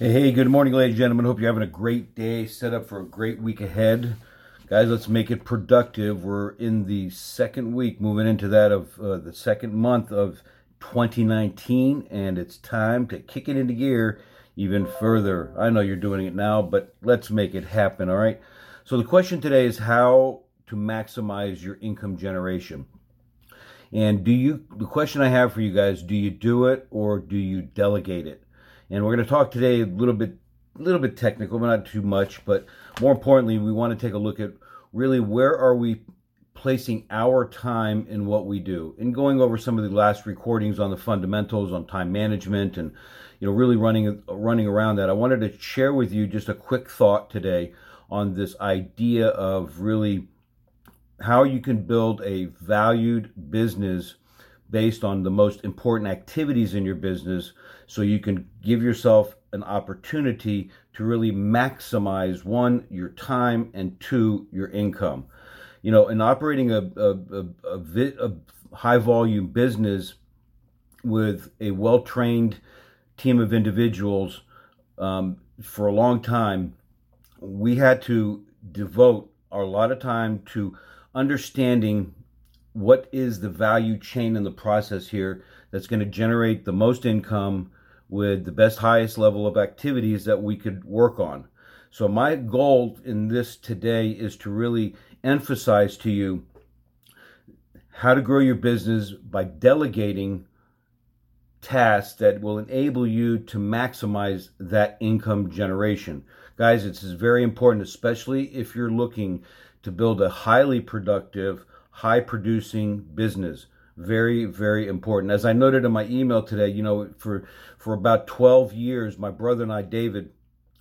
Hey, good morning, ladies and gentlemen. Hope you're having a great day, set up for a great week ahead. Guys, let's make it productive. We're in the second week, moving into that of the second month of 2019, and it's time to kick it into gear even further. I know you're doing it now, but let's make it happen, all right? So the question today is how to maximize your income generation. And the question I have for you guys, do you do it or do you delegate it? And we're going to talk today a little bit technical, but not too much. But more importantly, we want to take a look at really where are we placing our time in what we do. And going over some of the last recordings on the fundamentals, on time management, and really running around that, I wanted to share with you just a quick thought today on this idea of really how you can build a valued business based on the most important activities in your business, so you can give yourself an opportunity to really maximize, one, your time, and two, your income. In operating a high-volume business with a well-trained team of individuals for a long time, we had to devote a lot of time to understanding what is the value chain in the process here that's going to generate the most income with the best, highest level of activities that we could work on. So my goal in this today is to really emphasize to you how to grow your business by delegating tasks that will enable you to maximize that income generation. Guys, it's very important, especially if you're looking to build a highly productive, high-producing business. Very, very important. As I noted in my email today, for about 12 years, my brother and I, David,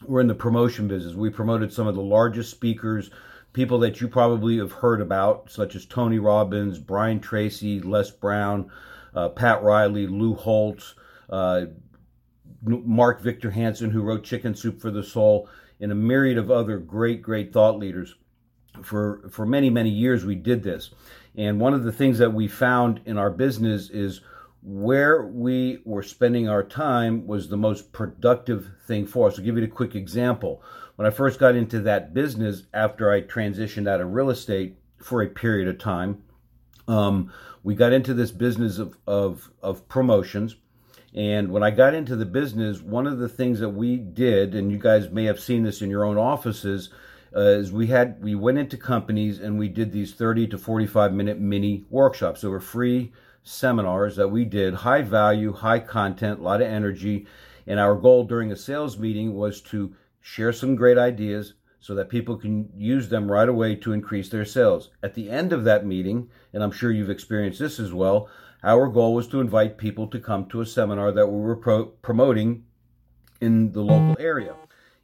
were in the promotion business. We promoted some of the largest speakers, people that you probably have heard about, such as Tony Robbins, Brian Tracy, Les Brown, Pat Riley, Lou Holtz, Mark Victor Hansen, who wrote Chicken Soup for the Soul, and a myriad of other great, great thought leaders. For many, many years we did this. And one of the things that we found in our business is where we were spending our time was the most productive thing for us. I'll give you a quick example. When I first got into that business, after I transitioned out of real estate for a period of time, we got into this business of promotions. And when I got into the business, one of the things that we did, and you guys may have seen this in your own offices, is we went into companies and we did these 30 to 45 minute mini workshops. They were free seminars that we did, high value, high content, a lot of energy. And our goal during a sales meeting was to share some great ideas so that people can use them right away to increase their sales. At the end of that meeting, and I'm sure you've experienced this as well, our goal was to invite people to come to a seminar that we were promoting in the local area.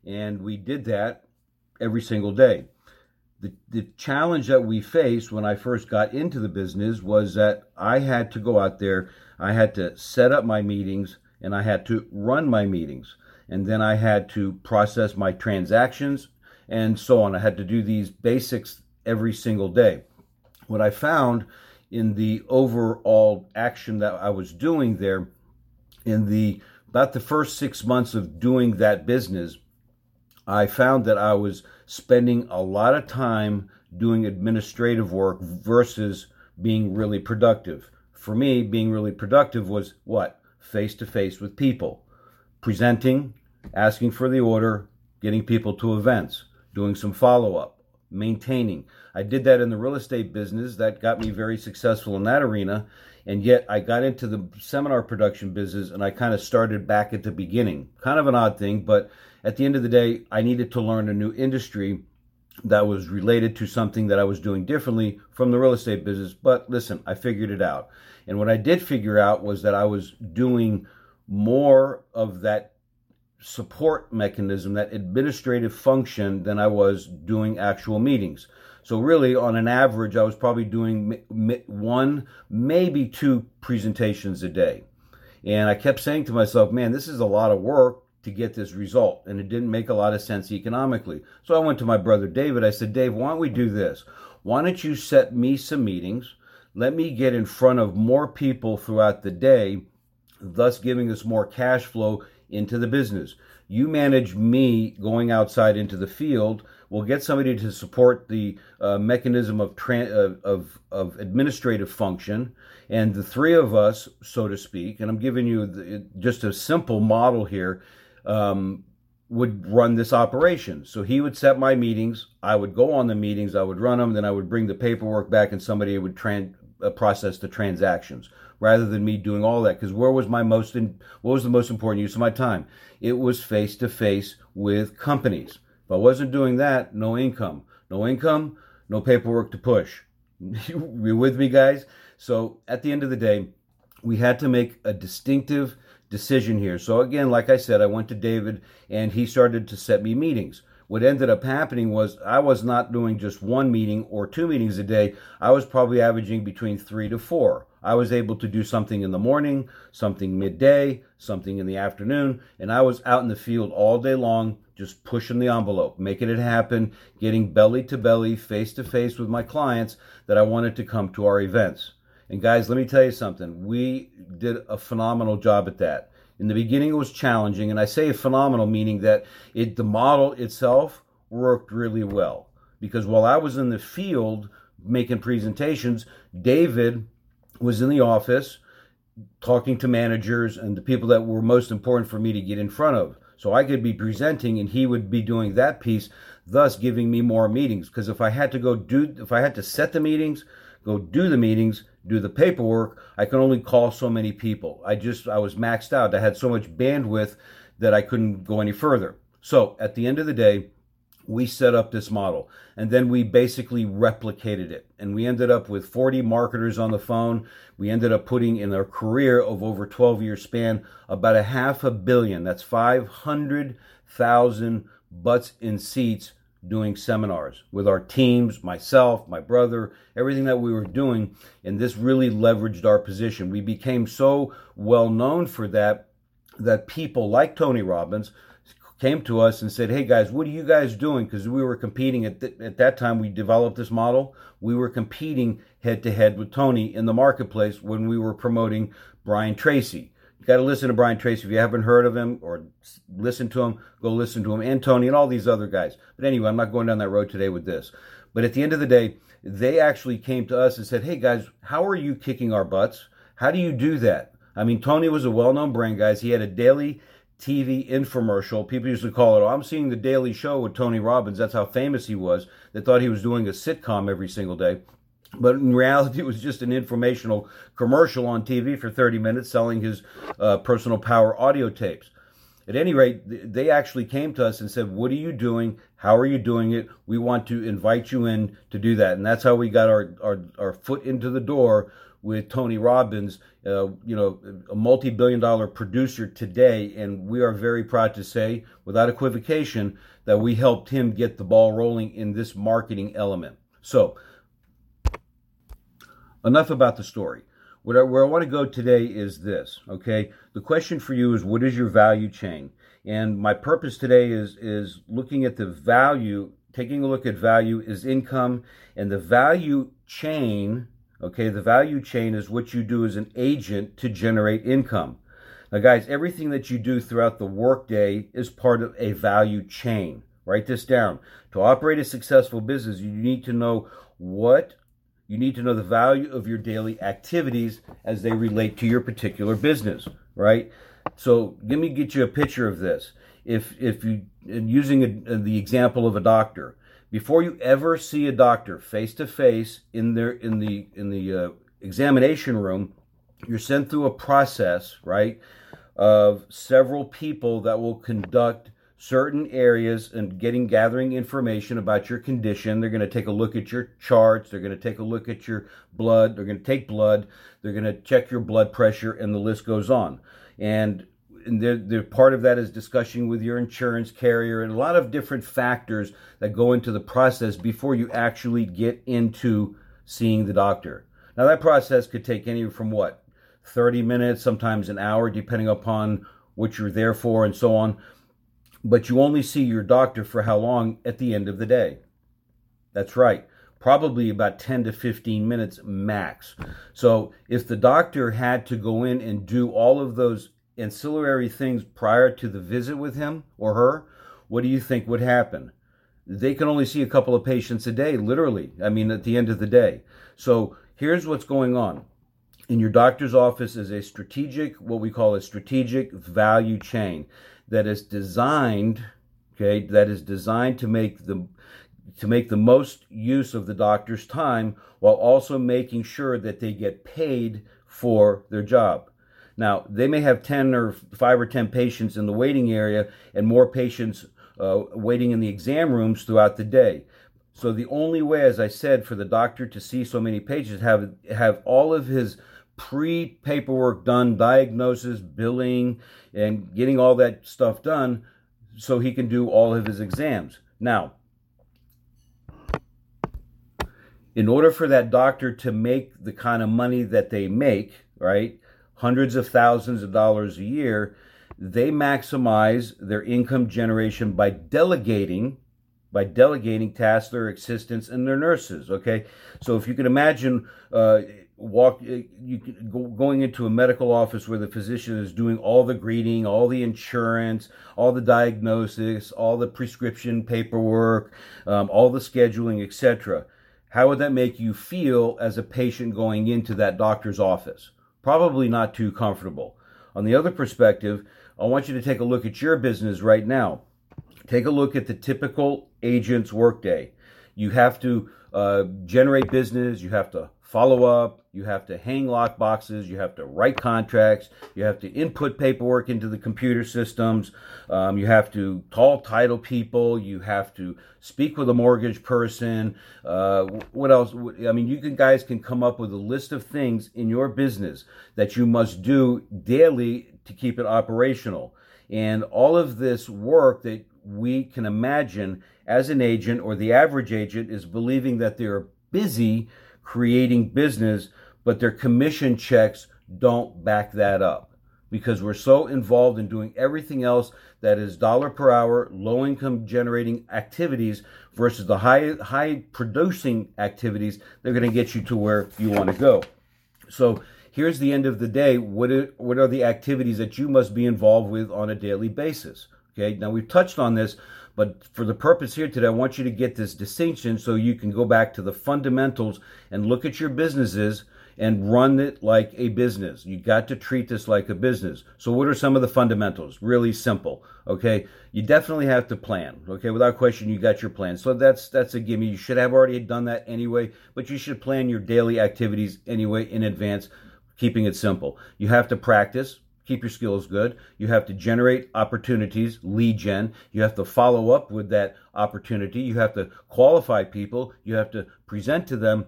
And we did that every single day. The challenge that we faced when I first got into the business was that I had to go out there, I had to set up my meetings, and I had to run my meetings. And then I had to process my transactions and so on. I had to do these basics every single day. What I found in the overall action that I was doing there, in about the first 6 months of doing that business, I found that I was spending a lot of time doing administrative work versus being really productive. For me, being really productive was what? Face-to-face with people. Presenting, asking for the order, getting people to events, doing some follow-up, maintaining. I did that in the real estate business. That got me very successful in that arena. And yet I got into the seminar production business and I kind of started back at the beginning. Kind of an odd thing, but at the end of the day, I needed to learn a new industry that was related to something that I was doing differently from the real estate business. But listen, I figured it out. And what I did figure out was that I was doing more of that support mechanism, that administrative function, than I was doing actual meetings. So really, on an average, I was probably doing one, maybe two presentations a day. And I kept saying to myself, man, this is a lot of work to get this result, and it didn't make a lot of sense economically. So I went to my brother David. I said, Dave, why don't we do this? Why don't you set me some meetings? Let me get in front of more people throughout the day, thus giving us more cash flow into the business. You manage me going outside into the field. We'll get somebody to support the mechanism of administrative function, and the three of us, so to speak, and I'm giving you just a simple model here, would run this operation. So he would set my meetings, I would go on the meetings, I would run them, then I would bring the paperwork back and somebody would process the transactions, rather than me doing all that. Because what was the most important use of my time? It was face-to-face with companies. If I wasn't doing that, no income. No income, no paperwork to push. You with me, guys? So at the end of the day, we had to make a distinctive decision here. So again, like I said, I went to David and he started to set me meetings. What ended up happening was I was not doing just one meeting or two meetings a day. I was probably averaging between 3 to 4. I was able to do something in the morning, something midday, something in the afternoon, and I was out in the field all day long, just pushing the envelope, making it happen, getting belly to belly, face to face with my clients that I wanted to come to our events. And guys, let me tell you something. We did a phenomenal job at that. In the beginning, it was challenging, and I say phenomenal, meaning that the model itself worked really well. Because while I was in the field making presentations, David was in the office talking to managers and the people that were most important for me to get in front of. So I could be presenting, and he would be doing that piece, thus giving me more meetings. Because if I had to set the meetings, go do the meetings, do the paperwork, I can only call so many people. I was maxed out. I had so much bandwidth that I couldn't go any further. So at the end of the day, we set up this model, and then we basically replicated it. And we ended up with 40 marketers on the phone. We ended up putting in a career of over 12-year span, about a $500 million. That's 500,000 butts in seats doing seminars with our teams, myself, my brother, everything that we were doing. And this really leveraged our position. We became so well known for that people like Tony Robbins came to us and said, hey guys, what are you guys doing? Because we were competing at that time we developed this model. We were competing head to head with Tony in the marketplace when we were promoting Brian Tracy. You got to listen to Brian Tracy. If you haven't heard of him or listened to him, go listen to him, and Tony and all these other guys. But anyway, I'm not going down that road today with this. But at the end of the day, they actually came to us and said, hey guys, how are you kicking our butts? How do you do that? I mean, Tony was a well-known brand, guys. He had a daily TV infomercial. People used to call it, I'm seeing the Daily Show with Tony Robbins. That's how famous he was. They thought he was doing a sitcom every single day. But in reality, it was just an informational commercial on TV for 30 minutes selling his personal power audio tapes. At any rate, they actually came to us and said, what are you doing? How are you doing it? We want to invite you in to do that. And that's how we got our foot into the door with Tony Robbins, a multi-billion-dollar producer today. And we are very proud to say, without equivocation, that we helped him get the ball rolling in this marketing element. So, enough about the story. Where I want to go today is this, okay? The question for you is, what is your value chain? And my purpose today is looking at the value, taking a look at value is income, and the value chain, okay? The value chain is what you do as an agent to generate income. Now, guys, everything that you do throughout the workday is part of a value chain. Write this down. To operate a successful business, you need to know you need to know the value of your daily activities as they relate to your particular business, right? So let me get you a picture of this. If you, using the example of a doctor, before you ever see a doctor face to face in the examination room, you're sent through a process, right, of several people that will conduct certain areas and gathering information about your condition. They're going to take a look at your charts. They're going to take a look at your blood. They're going to take blood. They're going to check your blood pressure, and the list goes on. And they're part of that is discussion with your insurance carrier and a lot of different factors that go into the process before you actually get into seeing the doctor. Now, that process could take anywhere from 30 minutes, sometimes an hour, depending upon what you're there for and so on. But you only see your doctor for how long at the end of the day? That's right. Probably about 10 to 15 minutes max. So if the doctor had to go in and do all of those ancillary things prior to the visit with him or her, what do you think would happen? They can only see a couple of patients a day, literally. I mean, at the end of the day. So here's what's going on. In your doctor's office is a strategic, what we call a strategic value chain that is designed, okay, that is designed to make the most use of the doctor's time while also making sure that they get paid for their job. Now, they may have 5 or 10 patients in the waiting area and more patients waiting in the exam rooms throughout the day. So the only way, as I said, for the doctor to see so many patients, have all of his pre-paperwork done, diagnosis, billing, and getting all that stuff done so he can do all of his exams. Now, in order for that doctor to make the kind of money that they make, right, hundreds of thousands of dollars a year, they maximize their income generation by delegating tasks, their assistants, and their nurses, okay? So if you can imagine going into a medical office where the physician is doing all the greeting, all the insurance, all the diagnosis, all the prescription paperwork, all the scheduling, etc. How would that make you feel as a patient going into that doctor's office? Probably not too comfortable. On the other perspective, I want you to take a look at your business right now. Take a look at the typical agent's workday. You have to generate business. You have to follow up. You have to hang lock boxes. You have to write contracts. You have to input paperwork into the computer systems. You have to call title people. You have to speak with a mortgage person. What else? I mean, you guys can come up with a list of things in your business that you must do daily to keep it operational. And all of this work that we can imagine as an agent or the average agent is believing that they're busy creating business, but their commission checks don't back that up because we're so involved in doing everything else that is dollar per hour, low income generating activities versus the high producing activities that are going to get you to where you want to go. So here's the end of the day. What are the activities that you must be involved with on a daily basis? Okay, now we've touched on this, but for the purpose here today, I want you to get this distinction so you can go back to the fundamentals and look at your businesses and run it like a business. You got to treat this like a business. So what are some of the fundamentals? Really simple, okay? You definitely have to plan, okay? Without question, you got your plan. So that's a gimme. You should have already done that anyway, but you should plan your daily activities anyway in advance, keeping it simple. You have to practice. Keep your skills good. You have to generate opportunities, lead gen. You have to follow up with that opportunity. You have to qualify people. You have to present to them.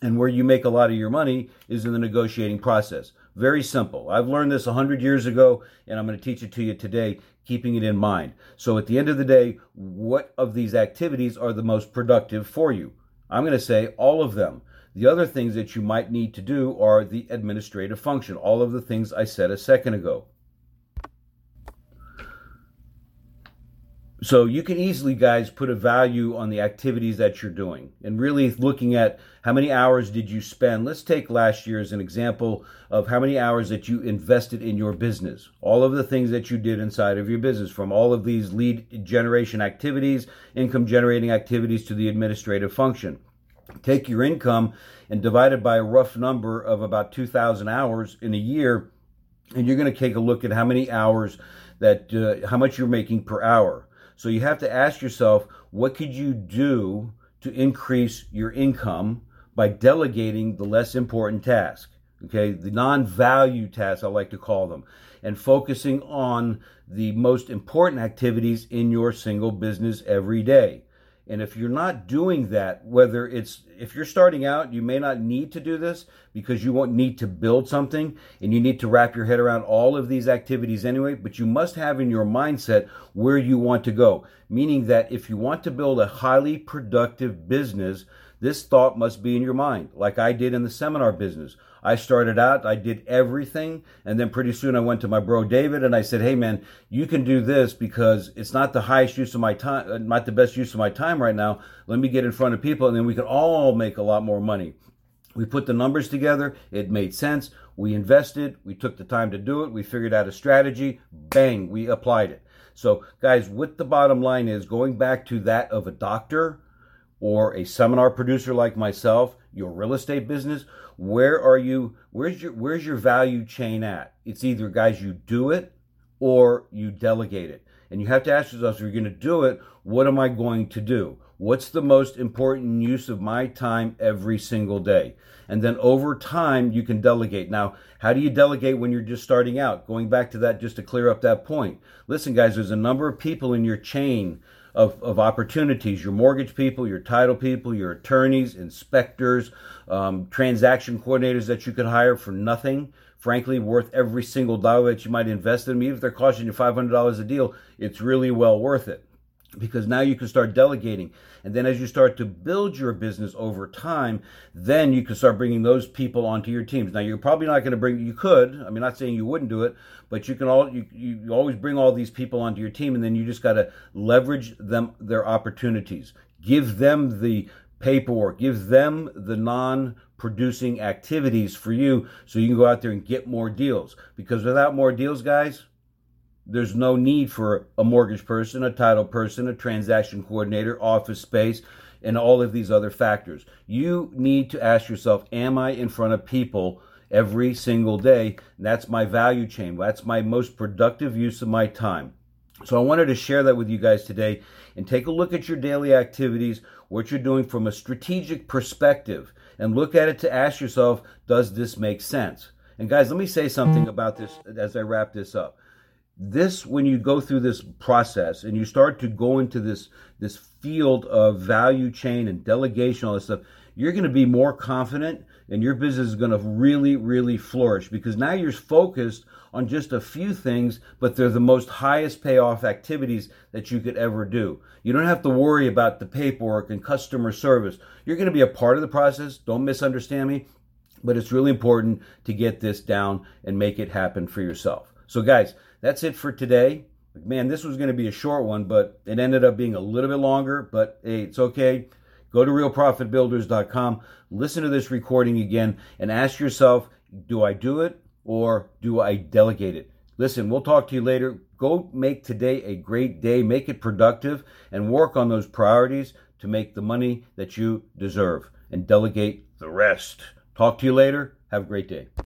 And where you make a lot of your money is in the negotiating process. Very simple. I've learned this 100 years ago, and I'm going to teach it to you today, keeping it in mind. So at the end of the day, what of these activities are the most productive for you? I'm going to say all of them. The other things that you might need to do are the administrative function, all of the things I said a second ago. So you can easily, guys, put a value on the activities that you're doing and really looking at how many hours did you spend. Let's take last year as an example of how many hours that you invested in your business, all of the things that you did inside of your business, from all of these lead generation activities, income generating activities to the administrative function. Take your income and divide it by a rough number of about 2,000 hours in a year, and you're going to take a look at how many hours that, how much you're making per hour. So you have to ask yourself, what could you do to increase your income by delegating the less important task? Okay, the non-value tasks, I like to call them, and focusing on the most important activities in your single business every day. And if you're not doing that, if you're starting out, you may not need to do this because you won't need to build something and you need to wrap your head around all of these activities anyway, but you must have in your mindset where you want to go. Meaning that if you want to build a highly productive business, this thought must be in your mind, like I did in the seminar business. I started out, I did everything, and then pretty soon I went to my bro David and I said, hey man, you can do this because it's not the highest use of my time, not the best use of my time right now. Let me get in front of people and then we can all make a lot more money. We put the numbers together. It made sense. We invested. We took the time to do it. We figured out a strategy. Bang, we applied it. So, guys, what the bottom line is, going back to that of a doctor or a seminar producer like myself, your real estate business, where are you? Where's your value chain at? It's either, guys, you do it or you delegate it. And you have to ask yourself, if you're going to do it, what am I going to do? What's the most important use of my time every single day? And then over time, you can delegate. Now, how do you delegate when you're just starting out? Going back to that, just to clear up that point. Listen, guys, there's a number of people in your chain of opportunities, your mortgage people, your title people, your attorneys, inspectors, transaction coordinators that you could hire for nothing. Frankly, worth every single dollar that you might invest in them. Even if they're costing you $500 a deal, it's really well worth it. Because now you can start delegating. And then as you start to build your business over time, then you can start bringing those people onto your teams. Now, you're probably not going to bring, you could, I mean, not saying you wouldn't do it, but you always bring all these people onto your team, and then you just got to leverage them, their opportunities. Give them the paperwork, give them the non-producing activities for you so you can go out there and get more deals. Because without more deals, guys, there's no need for a mortgage person, a title person, a transaction coordinator, office space, and all of these other factors. You need to ask yourself, am I in front of people every single day? And that's my value chain. That's my most productive use of my time. So I wanted to share that with you guys today and take a look at your daily activities, what you're doing from a strategic perspective, and look at it to ask yourself, does this make sense? And guys, let me say something about this as I wrap this up. This, when you go through this process and you start to go into this field of value chain and delegation, all this stuff, you're going to be more confident and your business is going to really, really flourish because now you're focused on just a few things, but they're the most highest payoff activities that you could ever do. You don't have to worry about the paperwork and customer service. You're going to be a part of the process. Don't misunderstand me, but it's really important to get this down and make it happen for yourself. So guys, that's it for today. Man, this was going to be a short one, but it ended up being a little bit longer, but hey, it's okay. Go to realprofitbuilders.com, listen to this recording again, and ask yourself, do I do it or do I delegate it? Listen, we'll talk to you later. Go make today a great day. Make it productive and work on those priorities to make the money that you deserve and delegate the rest. Talk to you later. Have a great day.